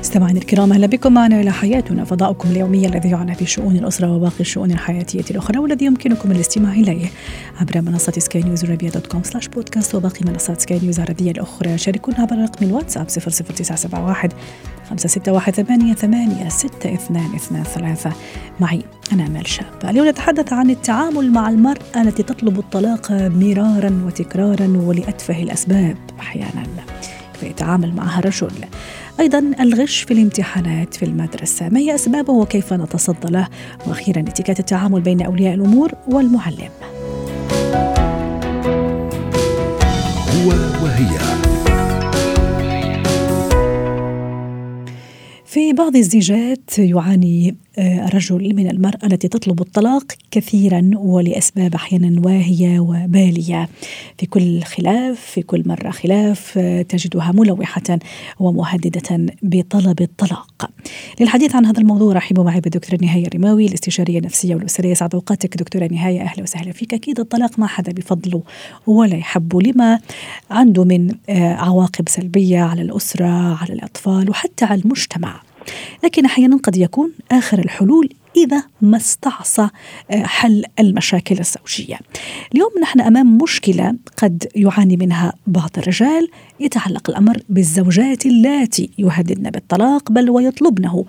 مستمعينا الكرام، أهلا بكم معنا إلى حياتنا، فضاؤكم اليومي الذي يعنى بشؤون الأسرة وباقي الشؤون الحياتية الأخرى، والذي يمكنكم الاستماع إليه عبر منصة skynews.com/podcast وباقي منصات سكاي نيوز العربية الأخرى. شاركونا عبر رقم الواتساب 00971 561 88 6223. معي أنا أمال شابة. اليوم نتحدث عن التعامل مع المرأة التي تطلب الطلاق مرارا وتكرارا ولأتفه الأسباب أحيانا، فيتعامل معها رجل. أيضا الغش في الامتحانات في المدرسة، ما هي أسبابه وكيف نتصدى له؟ وأخيرا اتكات التعامل بين أولياء الأمور والمعلم. هو وهي. في بعض الزيجات يعاني الرجل من المرأة التي تطلب الطلاق كثيرا ولأسباب أحيانا واهية وبالية. في كل خلاف، في كل مرة خلاف، تجدها ملوحة ومهددة بطلب الطلاق. للحديث عن هذا الموضوع رحبوا معي بالدكتورة نهاية الرماوي، الاستشارية النفسية والأسرية. سعد أوقاتك دكتورة نهاية، أهلا وسهلا فيك. أكيد الطلاق ما حدا بفضله ولا يحبه، لما عنده من عواقب سلبية على الأسرة، على الأطفال، وحتى على المجتمع. لكن أحيانا قد يكون آخر الحلول إذا ما استعصى حل المشاكل الزوجية. اليوم نحن أمام مشكلة قد يعاني منها بعض الرجال، يتعلق الأمر بالزوجات اللاتي يهددن بالطلاق بل ويطلبنه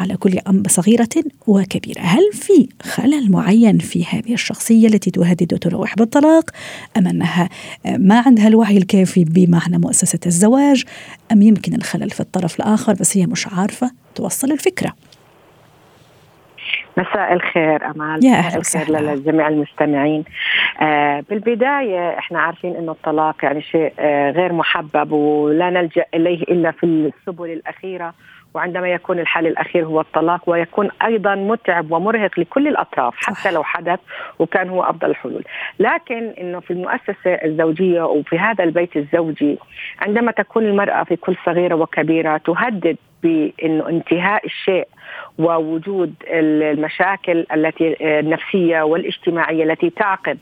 على كل صغيرة وكبيرة. هل في خلل معين في هذه الشخصية التي تهدد وتروح بالطلاق، أم أنها ما عندها الوعي الكافي بمعنى مؤسسة الزواج، أم يمكن الخلل في الطرف الآخر بس هي مش عارفة توصل الفكرة؟ مساء الخير أمال، مساء الخير للجميع المستمعين. بالبداية احنا عارفين انه الطلاق يعني شيء غير محبب ولا نلجأ اليه الا في السبل الأخيرة، وعندما يكون الحل الأخير هو الطلاق، ويكون أيضا متعب ومرهق لكل الأطراف حتى لو حدث وكان هو أفضل الحلول. لكن إنه في المؤسسة الزوجية وفي هذا البيت الزوجي، عندما تكون المرأة في كل صغيرة وكبيرة تهدد بإنه انتهاء الشيء ووجود المشاكل التي النفسية والاجتماعية التي تعقد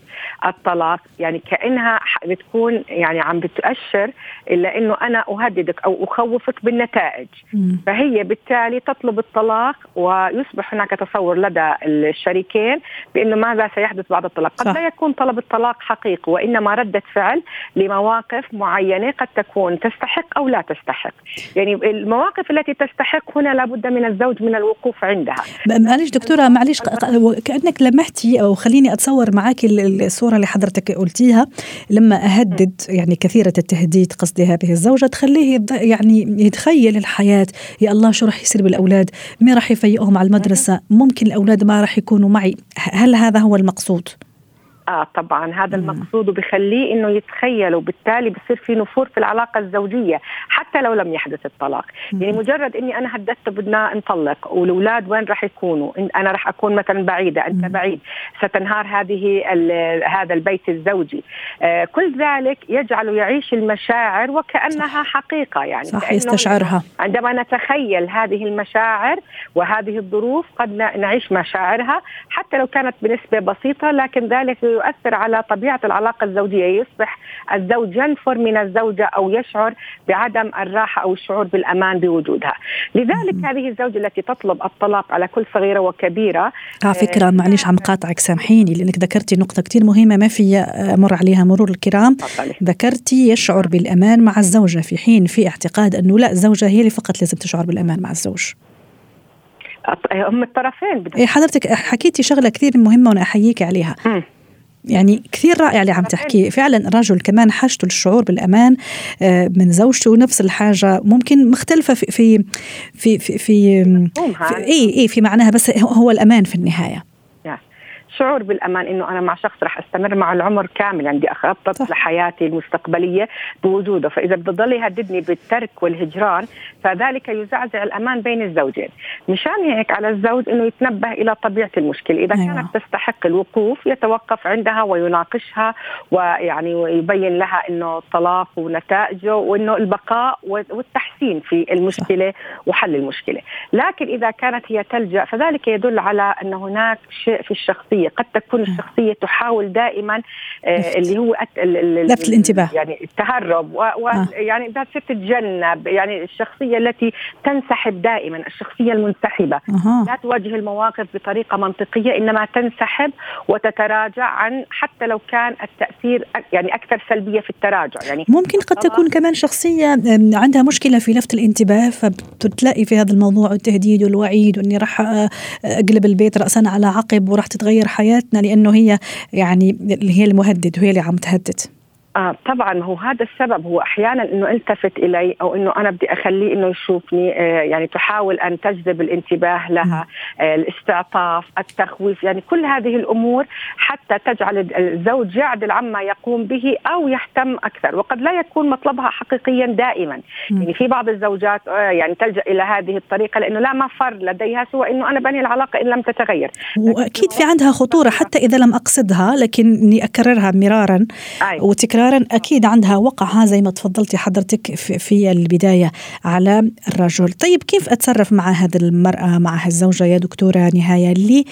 الطلاق، يعني كأنها بتكون يعني عم بتؤشر إلا إنه أنا أهددك أو أخوفك بالنتائج، فهي بالتالي تطلب الطلاق، ويصبح هناك تصور لدى الشريكين بإنه ماذا سيحدث بعد الطلاق. قد لا يكون طلب الطلاق حقيقي، وإنما ردة فعل لمواقف معينة قد تكون تستحق أو لا تستحق. يعني المواقف التي تستحق هنا لابد من الزوج من الوقوف عندها. معلش دكتورة، معلش كأنك لمحتي أو خليني أتصور معاك الصورة اللي حضرتك قلتيها، لما أهدد يعني كثيرة التهديد قصد هذه الزوجة تخليه يعني يتخيل الحياة، يا الله شو رح يصير بالأولاد، ما رح يفيقهم على المدرسة، ممكن الأولاد ما رح يكونوا معي. هل هذا هو المقصود؟ طبعا هذا المقصود، وبيخليه انه يتخيل، وبالتالي بصير في نفور في العلاقه الزوجيه حتى لو لم يحدث الطلاق. يعني مجرد اني انا هددت بدنا نطلق، والاولاد وين راح يكونوا، انا راح اكون مثلا بعيده، انت بعيد، ستنهار هذا البيت الزوجي. كل ذلك يجعل يعيش المشاعر وكانها حقيقه، يعني صح يستشعرها. عندما نتخيل هذه المشاعر وهذه الظروف قد نعيش مشاعرها حتى لو كانت بنسبه بسيطه، لكن ذلك يؤثر على طبيعة العلاقة الزوجية. يصبح الزوج ينفر من الزوجة أو يشعر بعدم الراحة أو الشعور بالأمان بوجودها. لذلك هذه الزوجة التي تطلب الطلاق على كل صغيرة وكبيرة. على فكرة معليش عم قاطعك، سامحيني، لأنك ذكرتي نقطة كتير مهمة ما في مر عليها مرور الكرام. ذكرتي يشعر بالأمان مع الزوجة، في حين في اعتقاد أنه لا، الزوجة هي اللي فقط لازم تشعر بالأمان مع الزوج. هم الطرفين. حضرتك حكيتي شغلة كتير مهمة وأنا أحييك عليها. يعني كثير رائع اللي عم تحكي. فعلا الرجل كمان حاجته للشعور بالأمان من زوجته، ونفس الحاجة ممكن مختلفة في في في في, في, في, في, في, في معناها، بس هو الأمان في النهاية. شعور بالأمان إنه أنا مع شخص رح أستمر مع العمر كامل، عندي أخطط لحياتي المستقبلية بوجوده. فإذا بتضل يهددني بالترك والهجران فذلك يزعزع الأمان بين الزوجين. مشان هيك على الزوج إنه يتنبه إلى طبيعة المشكلة، إذا كانت تستحق الوقوف يتوقف عندها ويناقشها، ويعني ويبين لها إنه الطلاق ونتائجه وإنه البقاء والتحسين في المشكلة وحل المشكلة. لكن إذا كانت هي تلجأ فذلك يدل على أن هناك شيء في الشخصية، قد تكون الشخصية تحاول دائما اللي هو لفت الانتباه، يعني التهرب ويعني بدها تتجنب، يعني الشخصية التي تنسحب دائما، الشخصية المنسحبة لا تواجه المواقف بطريقة منطقية، إنما تنسحب وتتراجع عن حتى لو كان التأثير يعني أكثر سلبية في التراجع. يعني ممكن قد تكون كمان شخصية عندها مشكلة في لفت الانتباه، فبتلاقي في هذا الموضوع التهديد والوعيد وإني راح أقلب البيت رأسنا على عقب وراح تتغير حياتنا، لأنه هي يعني هي المهدد وهي اللي عم تهدد. طبعا هو هذا السبب، هو احيانا انه التفت الي او انه انا بدي اخليه انه يشوفني، يعني تحاول ان تجذب الانتباه لها، الاستعطاف، التخويف، يعني كل هذه الامور حتى تجعل الزوج يعدل عما يقوم به او يهتم اكثر، وقد لا يكون مطلبها حقيقيا دائما. يعني في بعض الزوجات يعني تلجأ الى هذه الطريقه لانه لا مفر لديها سوى انه انا بني العلاقه ان لم تتغير، واكيد في عندها خطوره حتى اذا لم اقصدها لكنني اكررها مرارا وتكرار، أكيد عندها وقعها زي ما تفضلتي حضرتك في البداية على الرجل. طيب كيف أتصرف مع هذه المرأة، مع هذه الزوجة يا دكتورة نهاية، اللي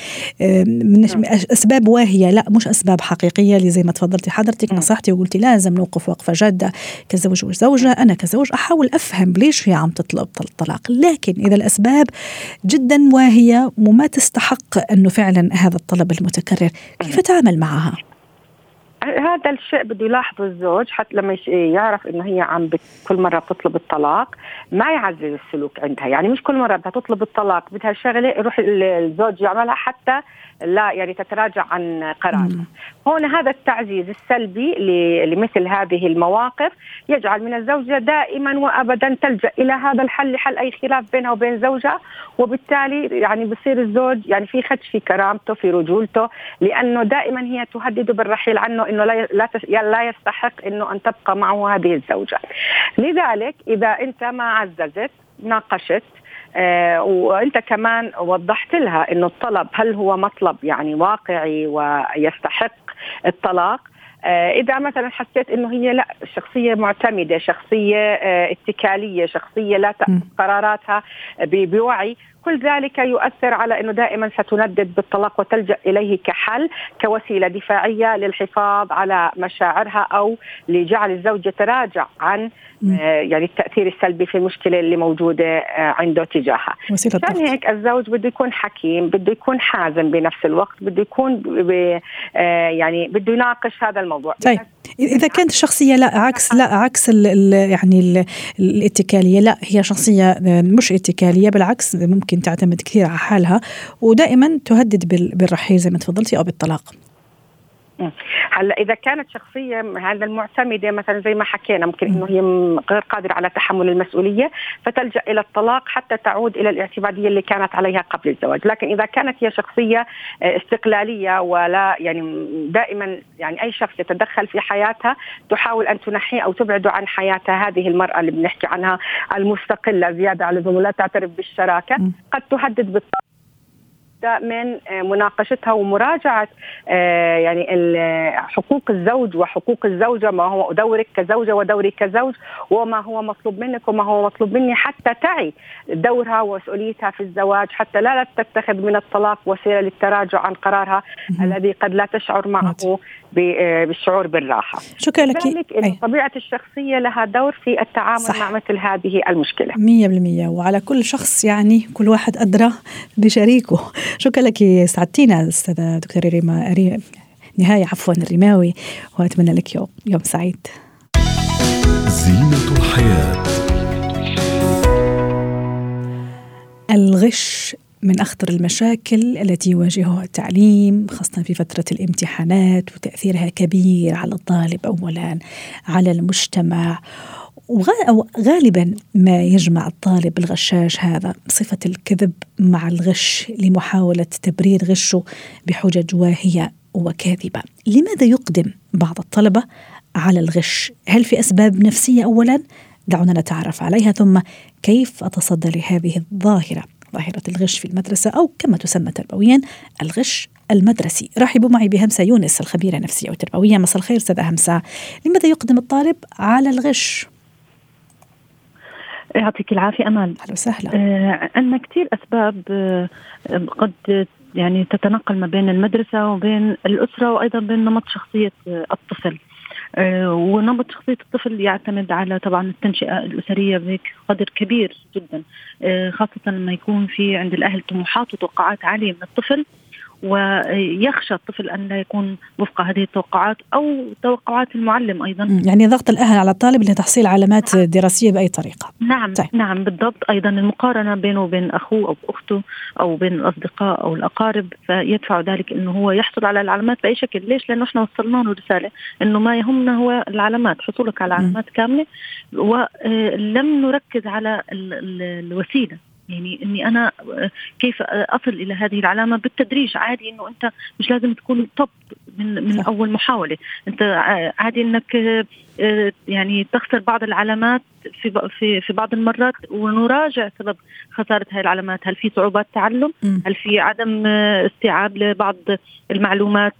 من أسباب واهية، لا مش أسباب حقيقية، اللي زي ما تفضلتي حضرتك نصحتي وقلتي لازم نوقف وقفة جادة كزوج وزوجة. أنا كزوج أحاول أفهم ليش هي عم تطلب الطلاق، لكن إذا الأسباب جدا واهية وما تستحق أنه فعلا هذا الطلب المتكرر، كيف أتعامل معها؟ هذا الشيء بده يلاحظه الزوج حتى لما يعرف إنه هي عم كل مرة بتطلب الطلاق ما يعزز السلوك عندها. يعني مش كل مرة بدها تطلب الطلاق بدها شغلة يروح الزوج يعملها حتى لا يعني تتراجع عن قرارها. هون هذا التعزيز السلبي لمثل هذه المواقف يجعل من الزوجة دائما وأبدا تلجأ إلى هذا الحل لحل أي خلاف بينها وبين زوجها، وبالتالي يعني بصير الزوج يعني في خدش في كرامته في رجولته، لأنه دائما هي تهدده بالرحيل عنه إنه لا يستحق إنه أن تبقى معه هذه الزوجة. لذلك إذا أنت ما عززت ناقشت وأنت كمان وضحت لها إنه الطلب هل هو مطلب يعني واقعي ويستحق الطلاق، إذا مثلا حسيت إنه هي لا شخصية معتمدة، شخصية اتكالية، شخصية لا تأخذ قراراتها بوعي، كل ذلك يؤثر على أنه دائما ستندد بالطلاق وتلجأ إليه كحل، كوسيلة دفاعية للحفاظ على مشاعرها أو لجعل الزوج يتراجع عن يعني التأثير السلبي في المشكلة اللي موجودة عنده تجاهها. عشان هيك الزوج بده يكون حكيم، بده يكون حازم بنفس الوقت، بده يكون يعني بده يناقش هذا الموضوع. طيب إذا كانت الشخصية لا عكس يعني الاتكالية، لا هي شخصية مش اتكالية بالعكس ممكن تعتمد كثير على حالها ودائما تهدد بالرحيل زي ما تفضلتي أو بالطلاق. هلا إذا كانت شخصية هذا المعتمدة مثلا زي ما حكينا ممكن إنه هي غير قادرة على تحمل المسؤولية فتلجأ إلى الطلاق حتى تعود إلى الاعتمادية اللي كانت عليها قبل الزواج. لكن إذا كانت هي شخصية استقلالية ولا يعني دائما يعني أي شخص يتدخل في حياتها تحاول أن تنحيه أو تبعده عن حياتها، هذه المرأة اللي بنحكي عنها المستقلة زيادة على اللزوم لا تعترف بالشراكة، قد تهدد بالطلاق من مناقشتها ومراجعة يعني حقوق الزوج وحقوق الزوجة، ما هو دورك كزوجة ودوري كزوج، وما هو مطلوب منك وما هو مطلوب مني، حتى تعي دورها ومسؤوليتها في الزواج حتى لا تتخذ من الطلاق وسيلة للتراجع عن قرارها الذي قد لا تشعر معه بالشعور بالراحة. شكرا لك. طبيعة الشخصية لها دور في التعامل مع مثل هذه المشكلة 100%، وعلى كل شخص يعني كل واحد أدرى بشريكه. شكرا لك، سعدتينا أستاذة دكتورة نهاية الرماوي، وأتمنى لك يوم سعيد. زينة الحياة. الغش من أخطر المشاكل التي يواجهها التعليم خاصة في فترة الامتحانات، وتأثيرها كبير على الطالب أولا، على المجتمع، وغالبا ما يجمع الطالب الغشاش هذا صفة الكذب مع الغش لمحاولة تبرير غشه بحجج واهية وكاذبة. لماذا يقدم بعض الطلبة على الغش؟ هل في أسباب نفسية أولا؟ دعونا نتعرف عليها، ثم كيف أتصدى لهذه الظاهرة، ظاهرة الغش في المدرسة أو كما تسمى تربويا الغش المدرسي. رحبوا معي بهمسة يونس الخبيرة النفسية والتربوية. مساء الخير سادة همسة. لماذا يقدم الطالب على الغش؟ يعطيك العافية أمال. أهلا وسهلا. أن كتير أسباب قد يعني تتنقل ما بين المدرسة وبين الأسرة وأيضا بين نمط شخصية الطفل. ونمط شخصية الطفل يعتمد على طبعا التنشئة الأسرية بقدر كبير جدا، خاصة لما يكون في عند الأهل طموحات وتوقعات عالية من الطفل، ويخشى الطفل أن لا يكون وفق هذه التوقعات أو توقعات المعلم أيضا. يعني ضغط الأهل على الطالب لتحصيل علامات دراسية بأي طريقة. نعم طيب. نعم بالضبط. أيضا المقارنة بينه وبين أخوه أو أخته أو بين الأصدقاء أو الأقارب، فيدفع ذلك أنه هو يحصل على العلامات بأي شكل. ليش؟ لأنه إحنا وصلنا له رسالة أنه ما يهمنا هو العلامات، حصولك على علامات كاملة، ولم نركز على الوسيلة. يعني أني أنا كيف أصل إلى هذه العلامة بالتدريج. عادي أنه أنت مش لازم تكون طب من أول محاولة، أنت عادي أنك يعني تخسر بعض العلامات في بعض المرات، ونراجع سبب خسارة هاي العلامات. هل في صعوبات تعلم؟ هل في عدم استيعاب لبعض المعلومات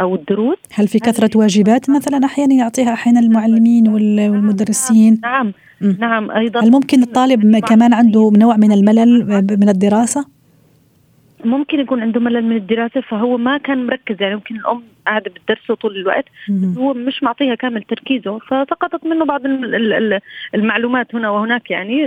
أو الدروس؟ هل في كثرة واجبات مثلا أحيانا يعطيها أحيانا المعلمين والمدرسين؟ نعم نعم أيضا. هل ممكن الطالب كمان عنده نوع من الملل من الدراسة؟ ممكن يكون عنده ملل من الدراسة، فهو ما كان مركز. يعني ممكن الأم قاعدة بالدرس طول الوقت، هو مش معطيها كامل تركيزه، فسقطت منه بعض المعلومات هنا وهناك يعني،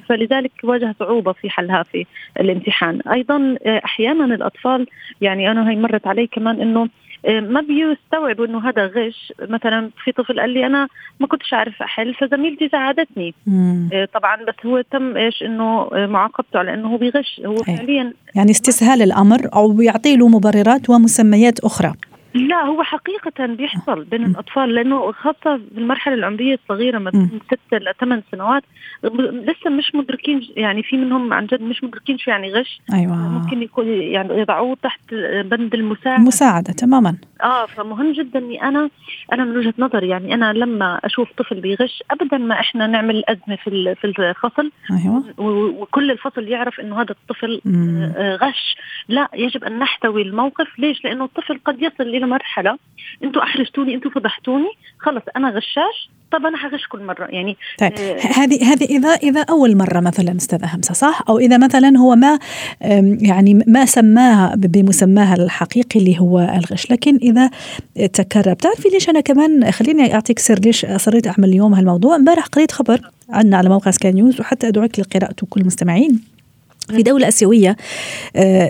فلذلك واجه صعوبة في حلها في الامتحان. أيضا أحيانا الأطفال يعني أنا هاي مرت علي كمان أنه ما بيستوعبوا أنه هذا غش. مثلا في طفل قال لي أنا ما كنتش أعرف أحل فزميلتي ساعدتني. طبعا بس هو تم إيش أنه معاقبته على أنه هو بيغش. هو فعليا يعني استسهال الأمر أو بيعطي له مبررات ومسميات أخرى. لا هو حقيقة بيحصل بين الأطفال، لأنه خاصة في المرحلة العمرية الصغيرة من 6 إلى 8 سنوات لسه مش مدركين. يعني في منهم عن جد مش مدركين شو يعني غش. أيوة. ممكن يكون يعني يضعوه تحت بند المساعدة تماما. فمهم جدا إني أنا من وجهة نظري يعني أنا لما أشوف طفل بيغش أبدا ما إحنا نعمل أزمة في الفصل. أيوة. وكل الفصل يعرف إنه هذا الطفل غش. لا، يجب أن نحتوي الموقف. ليش؟ لأنه الطفل قد يصل إلى مرحلة أنتوا أحرجتوني، أنتوا فضحتوني، خلص أنا غشاش، طب أنا حغش كل مرة يعني. طيب هذه إذا أول مرة مثلا أستاذة همسة، صح؟ أو إذا مثلا هو ما يعني ما سماها بمسماها الحقيقي اللي هو الغش، لكن إذا تكرر. بتعرفي ليش أنا كمان خليني أعطيك سر ليش أصريت أعمل اليوم هالموضوع. امبارح قريت خبر عنا على موقع سكاي نيوز، وحتى أدعوك لقراءته كل المستمعين. في دولة آسيوية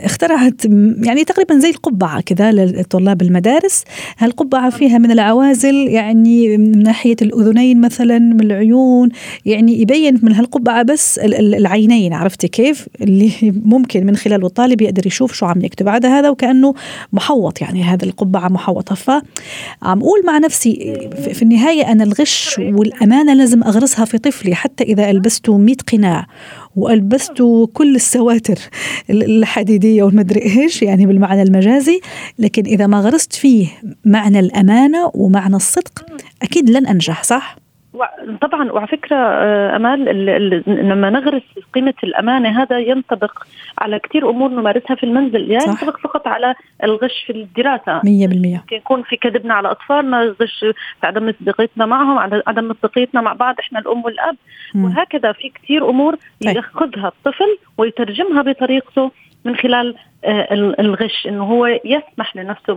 اخترعت يعني تقريبا زي القبعة كذا لطلاب المدارس. هالقبعة فيها من العوازل يعني من ناحية الأذنين مثلا، من العيون، يعني يبين من هالقبعة بس العينين. عرفتي كيف؟ اللي ممكن من خلال الطالب يقدر يشوف شو عم يكتب. عدا هذا وكأنه محوط، يعني هذا القبعة محوطة. فعم أقول مع نفسي في النهاية أنا الغش والأمانة لازم أغرسها في طفلي، حتى إذا ألبسته 100 قناع وألبست كل السواتر الحديدية والمدري إيش، يعني بالمعنى المجازي، لكن إذا ما غرست فيه معنى الأمانة ومعنى الصدق أكيد لن أنجح، صح؟ طبعا. وعلى فكرة أمال، لما نغرس قيمة الأمانة هذا ينطبق على كتير أمور نمارسها في المنزل، يعني ينطبق فقط على الغش في الدراسة 100%. يكون في كذبنا على أطفالنا، غش في عدم مصداقيتنا معهم، على عدم مصداقيتنا مع بعض إحنا الأم والأب، وهكذا في كتير أمور يأخذها الطفل ويترجمها بطريقته من خلال الغش، انه هو يسمح لنفسه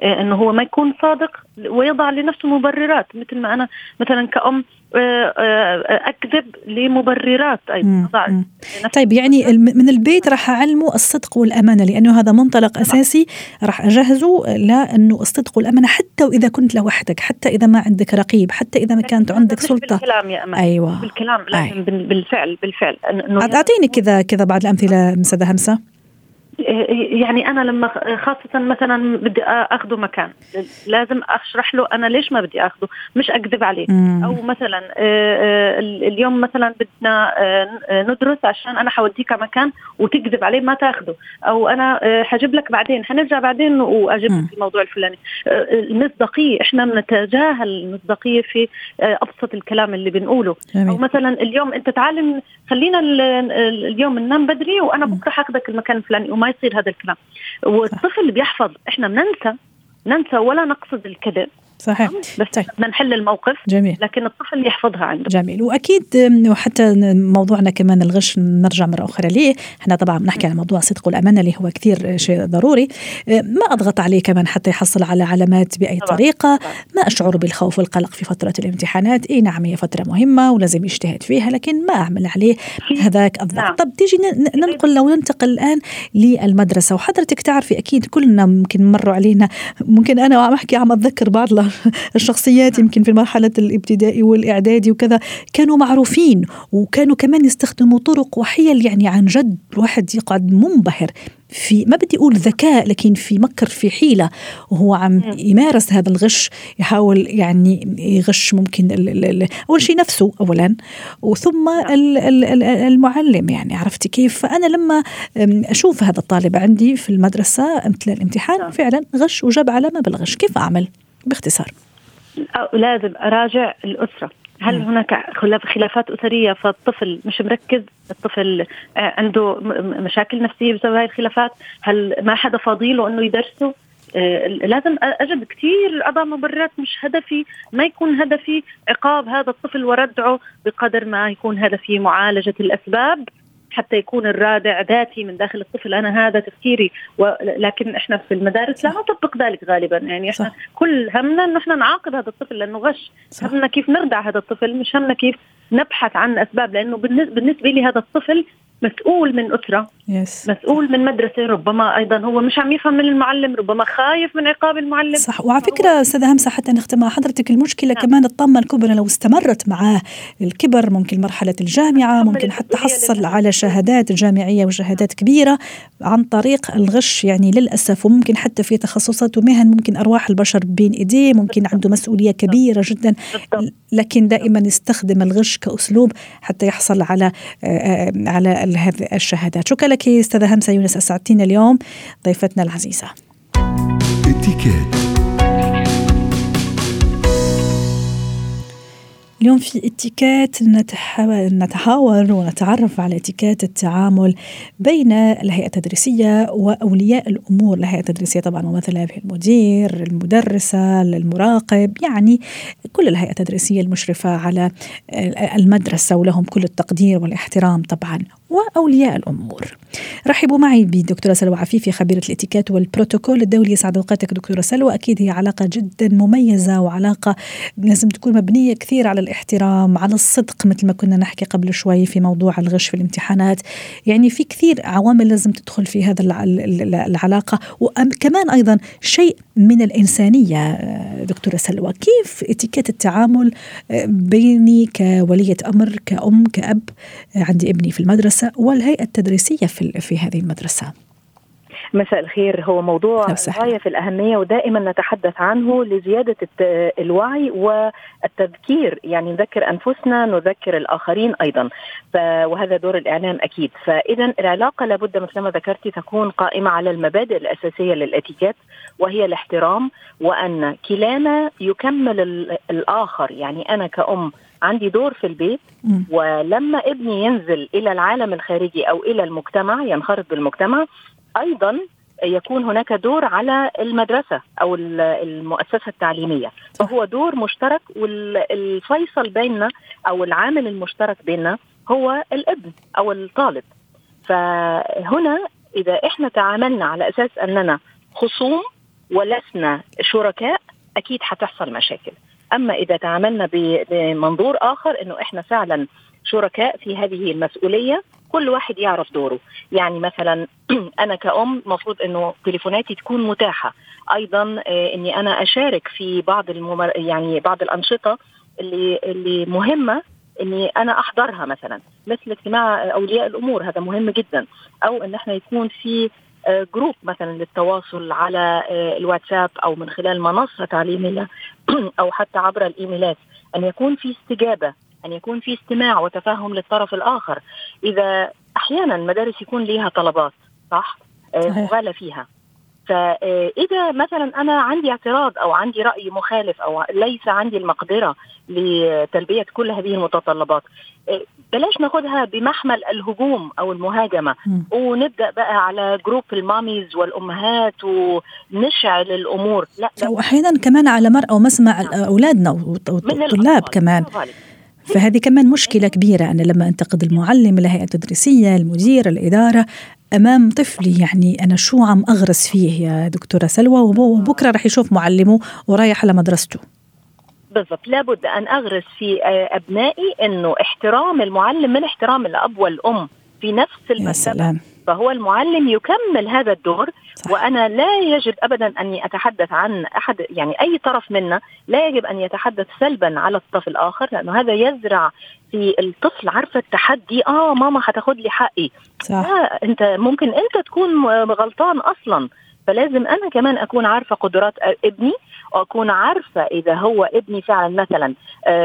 بانه هو ما يكون صادق ويضع لنفسه مبررات. مثل ما انا مثلا كأم اكذب لمبررات ايضا. طيب يعني من البيت راح اعلمه الصدق والامانه، لانه هذا منطلق اساسي راح اجهزه لانه الصدق والامانه، حتى واذا كنت لوحدك، حتى اذا ما عندك رقيب، حتى اذا ما كانت عندك سلطه. بالكلام يا أمان. ايوه بالكلام، لكن بالفعل. اعطيني كذا بعض الامثله سادة همسة. يعني أنا لما خاصة مثلا بدي أخذه مكان لازم أشرح له أنا ليش ما بدي أخذه، مش أكذب عليه. أو مثلا اليوم مثلا بدنا ندرس عشان أنا حوديك مكان وتكذب عليه ما تأخذه، أو أنا حجيب لك بعدين، حنرجع بعدين وأجيب في الموضوع الفلاني. المصداقية إحنا بنتجاهل المصداقية في أبسط الكلام اللي بنقوله. أو مثلا اليوم أنت تعلم خلينا اليوم ننام بدري وأنا بكرة حاخدك المكان الفلاني، وما يصير هذا الكلام. والطفل بيحفظ. إحنا ننسى ولا نقصد الكذب، صحيح، بس طيب. نحل الموقف. جميل. لكن الطفل يحفظها عنده. جميل. وأكيد وحتى موضوعنا كمان الغش نرجع مرة أخرى ليه. إحنا طبعا بنحكي عن موضوع صدق والأمانة اللي هو كثير شيء ضروري، ما أضغط عليه كمان حتى يحصل على علامات بأي طبعا. طريقة طبعا. ما أشعر بالخوف والقلق في فترة الامتحانات. إيه نعم هي فترة مهمة ولازم يجتهد فيها، لكن ما أعمل عليه هذاك الضغط. نعم. طب تيجي ننتقل الآن للمدرسة. وحضرتك تعرفي أكيد كلنا ممكن مروا علينا، ممكن أنا وعم أحكي عم أتذكر بعض الشخصيات يمكن في مرحلة الابتدائي والإعدادي وكذا، كانوا معروفين وكانوا كمان يستخدموا طرق وحيل يعني عن جد الواحد يقعد منبهر في، ما بدي أقول ذكاء، لكن في مكر، في حيلة، وهو عم يمارس هذا الغش، يحاول يعني يغش ممكن أول شيء نفسه أولا وثم المعلم، يعني عرفتي كيف. فأنا لما أشوف هذا الطالب عندي في المدرسة مثل الامتحان فعلا غش وجاب علامة بالغش، كيف أعمل باختصار؟ لازم أراجع الأسرة، هل هناك خلافات أسرية فالطفل مش مركز، الطفل عنده مشاكل نفسية بسبب هاي الخلافات، هل ما حدا فاضيله أنه يدرسه. لازم أجب كتير أضع مبررات، مش هدفي، ما يكون هدفي عقاب هذا الطفل وردعه بقدر ما يكون هدفي معالجة الأسباب حتى يكون الرادع ذاتي من داخل الطفل. أنا هذا تفكيري، لكن إحنا في المدارس لا نطبق ذلك غالبا، يعني إحنا كل همنا إنه إحنا نعاقب هذا الطفل لأنه غش، همنا كيف نردع هذا الطفل، مش همنا كيف نبحث عن أسباب، لأنه بالنسبة لي هذا الطفل مسؤول من أسرة، مسؤول من مدرسة، ربما أيضا هو مش عم يفهم من المعلم، ربما خايف من عقاب المعلم. صح. وعلى فكرة أستاذة همسة حتى نختم مع حضرتك، المشكلة كمان الطامة الكبرى لو استمرت معاه الكبر، ممكن مرحلة الجامعة، ممكن حتى حصل على شهادات جامعية وشهادات كبيرة عن طريق الغش يعني للأسف. وممكن حتى في تخصصات ومهن ممكن أرواح البشر بين إيديه، ممكن عنده مسؤولية كبيرة جدا، لكن دائما يستخدم الغش كأسلوب حتى يحصل على هذه الشهادات. شكرا لك أستاذة همسة يونس، أسعدتينا اليوم ضيفتنا العزيزة. اليوم في اتيكات نتحاور ونتعرف على اتيكات التعامل بين الهيئة التدريسية وأولياء الأمور. الهيئة التدريسية طبعا ممثلة به المدير، المدرسة، المراقب، يعني كل الهيئة التدريسية المشرفة على المدرسة، ولهم كل التقدير والاحترام طبعا، وأولياء الأمور. رحبوا معي بدكتورة سلوى عفيفي، خبيرة الاتيكات والبروتوكول الدولي. يسعد أوقاتك دكتورة سلوى. أكيد هي علاقة جدا مميزة، وعلاقة لازم تكون مبنية كثير على الاحترام، على الصدق، مثل ما كنا نحكي قبل شوي في موضوع الغش في الامتحانات. يعني في كثير عوامل لازم تدخل في هذا العلاقة، وكمان أيضا شيء من الإنسانية. دكتورة سلوى، كيف اتيكات التعامل بيني كولية أمر، كأم، كأب عندي ابني في المدرسة والهيئة التدريسية في هذه المدرسة؟ مساء الخير. هو موضوع غاية في الأهمية، ودائما نتحدث عنه لزيادة الوعي والتذكير، يعني نذكر أنفسنا، نذكر الآخرين أيضا، وهذا دور الإعلام أكيد. فإذا العلاقة لابد مثلما ذكرتي تكون قائمة على المبادئ الأساسية للإتيكيت، وهي الاحترام، وأن كلانا يكمل الآخر. يعني أنا كأم عندي دور في البيت، ولما ابني ينزل إلى العالم الخارجي أو إلى المجتمع، ينخرط بالمجتمع، أيضا يكون هناك دور على المدرسة أو المؤسسة التعليمية. فهو دور مشترك، والفيصل بيننا أو العامل المشترك بيننا هو الابن أو الطالب. فهنا إذا إحنا تعاملنا على أساس أننا خصوم ولسنا شركاء، أكيد هتحصل مشاكل. أما إذا تعاملنا بمنظور آخر أنه إحنا فعلا شركاء في هذه المسؤولية، كل واحد يعرف دوره. يعني مثلا أنا كأم مفروض أنه تليفوناتي تكون متاحة، أيضا أني أنا أشارك في بعض الأنشطة اللي مهمة أني أنا أحضرها، مثلا مثل اجتماع أولياء الأمور، هذا مهم جدا، أو أن احنا يكون في جروب مثلا للتواصل على الواتساب أو من خلال منصة تعليمية أو حتى عبر الإيميلات، أن يكون في استجابة، أن يكون في استماع وتفاهم للطرف الآخر. إذا أحيانا مدارس يكون ليها طلبات صح مغالى فيها، فإذا مثلا أنا عندي اعتراض أو عندي رأي مخالف أو ليس عندي المقدرة لتلبية كل هذه المتطلبات، بلاش ناخدها بمحمل الهجوم أو المهاجمة، ونبدأ بقى على جروب الماميز والأمهات ونشعل الأمور. لا، وأحيانا كمان على مرأة ومسمع أولادنا والطلاب كمان، فهذه كمان مشكلة كبيرة. أنا لما أنتقد المعلم، الهيئة التدريسية، المدير، الإدارة أمام طفلي، يعني أنا شو عم أغرس فيه يا دكتورة سلوى؟ وبكرة رح يشوف معلمه ورايح على مدرسته. بالضبط، لابد أن أغرس في أبنائي أنه احترام المعلم من احترام الأب والأم في نفس المسألة، فهو المعلم يكمل هذا الدور. صح. وأنا لا يجب أبدا أني أتحدث عن أحد، يعني أي طرف منا لا يجب أن يتحدث سلبا على الطرف الآخر، لأنه هذا يزرع في الطفل عارفة التحدي، ماما هتاخد لي حقي. صح. أنت ممكن أنت تكون غلطان أصلا، فلازم أنا كمان أكون عارفة قدرات ابني، وأكون عارفة إذا هو ابني فعلا مثلا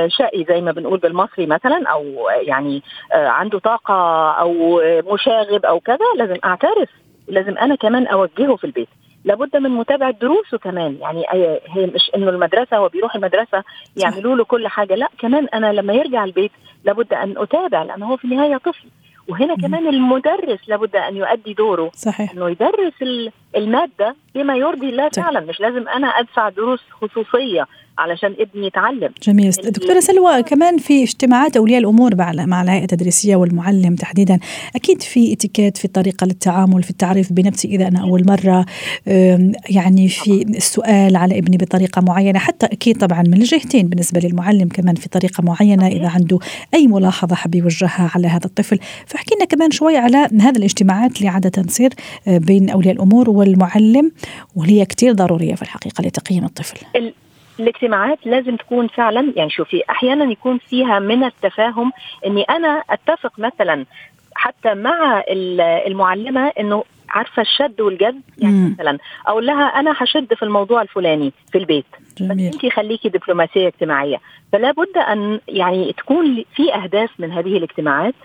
شقي زي ما بنقول بالمصري مثلا، أو يعني عنده طاقة أو مشاغب أو كذا، لازم أعترف، لازم أنا كمان أوجهه في البيت. لابد من متابعة دروسه كمان، يعني هي مش إنه المدرسة وبيروح المدرسة يعملوا له كل حاجة، لا كمان أنا لما يرجع البيت لابد أن أتابع، لأنه هو في النهاية طفل. وهنا كمان المدرس لابد أن يؤدي دوره. صحيح. أنه يدرس المادة بما يرضي الله تعالى، مش لازم أنا أدفع دروس خصوصية علشان ابني يتعلم. جميل. دكتورة سلوى، كمان في اجتماعات أولياء الأمور مع الهيئة التدريسية والمعلم تحديدا، أكيد في اتيكيت في الطريقة للتعامل، في التعريف بنفسي إذا أنا أول مرة، يعني في السؤال على ابني بطريقة معينة، حتى أكيد طبعا من الجهتين بالنسبة للمعلم كمان في طريقة معينة إذا عنده أي ملاحظة حابب يوجهها على هذا الطفل. فاحكي لنا كمان شوي على هذه الاجتماعات اللي عادة تصير بين أولياء الأمور والمعلم، وهي كتير ضرورية في الحقيقة لتقييم الطفل. الاجتماعات لازم تكون فعلا، يعني شوفي أحيانا يكون فيها من التفاهم، أني أنا أتفق مثلا حتى مع المعلمة أنه عارفة الشد والجذب، يعني مثلا أقول لها أنا هشد في الموضوع الفلاني في البيت. جميل. بس أنتي خليكي دبلوماسية اجتماعية. فلا بد أن يعني تكون في أهداف من هذه الاجتماعات.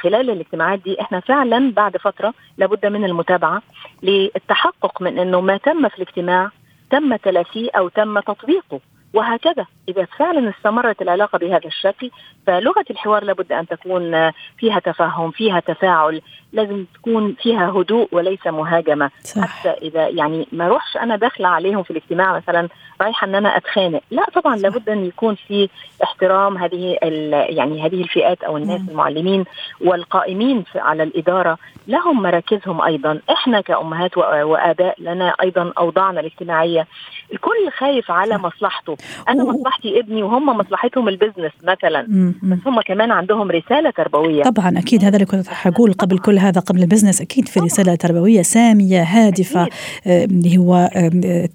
خلال الاجتماعات دي احنا فعلا بعد فترة لابد من المتابعة للتحقق من انه ما تم في الاجتماع تم تلافيه او تم تطبيقه، وهكذا. اذا فعلا استمرت العلاقة بهذا الشكل، فلغة الحوار لابد ان تكون فيها تفاهم، فيها تفاعل، لازم تكون فيها هدوء وليس مهاجمة. صح. حتى اذا يعني ما روحش انا داخلة عليهم في الاجتماع مثلا رايحة ان انا اتخانق، لا طبعا. صح. لابد ان يكون في احترام هذه يعني هذه الفئات او الناس المعلمين والقائمين على الإدارة، لهم مراكزهم ايضا. احنا كأمهات وآباء لنا ايضا اوضاعنا الاجتماعية، الكل خايف على مصلحته. انا مصلحتي ابني وهم مصلحتهم البزنس مثلا، بس هم كمان عندهم رسالة تربوية. طبعا اكيد، هذا اللي كنت هقول قبل كل هذا، قبل البزنس أكيد في رسالة تربوية سامية هادفة اللي هو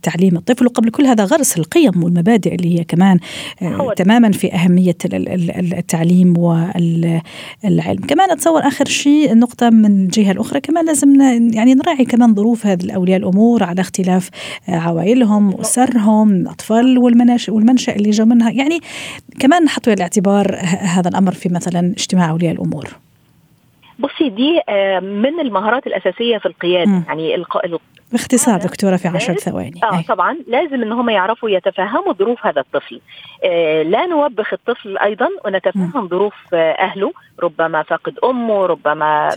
تعليم الطفل، وقبل كل هذا غرس القيم والمبادئ اللي هي كمان تماما في أهمية التعليم والعلم. كمان أتصور آخر شيء نقطة من الجهة الأخرى، كمان لازم يعني نراعي كمان ظروف هذه الأولياء الأمور على اختلاف عوائلهم وأسرهم، الأطفال والمنشأ اللي جاء منها، يعني كمان نحطوا الاعتبار هذا الأمر في مثلا اجتماع أولياء الأمور. بصي دي من المهارات الأساسية في القيادة. يعني باختصار دكتورة في 10 ثواني. طبعا لازم ان هم يعرفوا يتفهموا ظروف هذا الطفل، لا نوبخ الطفل ايضا، ونتفهم ظروف اهله، ربما فقد امه، ربما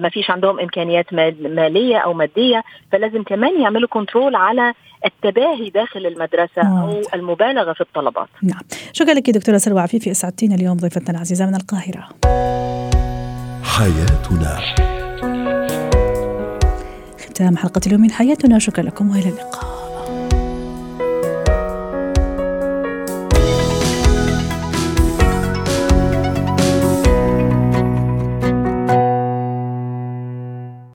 ما فيش عندهم امكانيات مالية او مادية، فلازم كمان يعملوا كنترول على التباهي داخل المدرسة او المبالغة في الطلبات. نعم، شكرا لك دكتورة سلوى عفيفي، اسعدتينا اليوم ضيفتنا العزيزة من القاهرة. حياتنا، ختام حلقة اليوم من حياتنا. شكرا لكم وإلى اللقاء.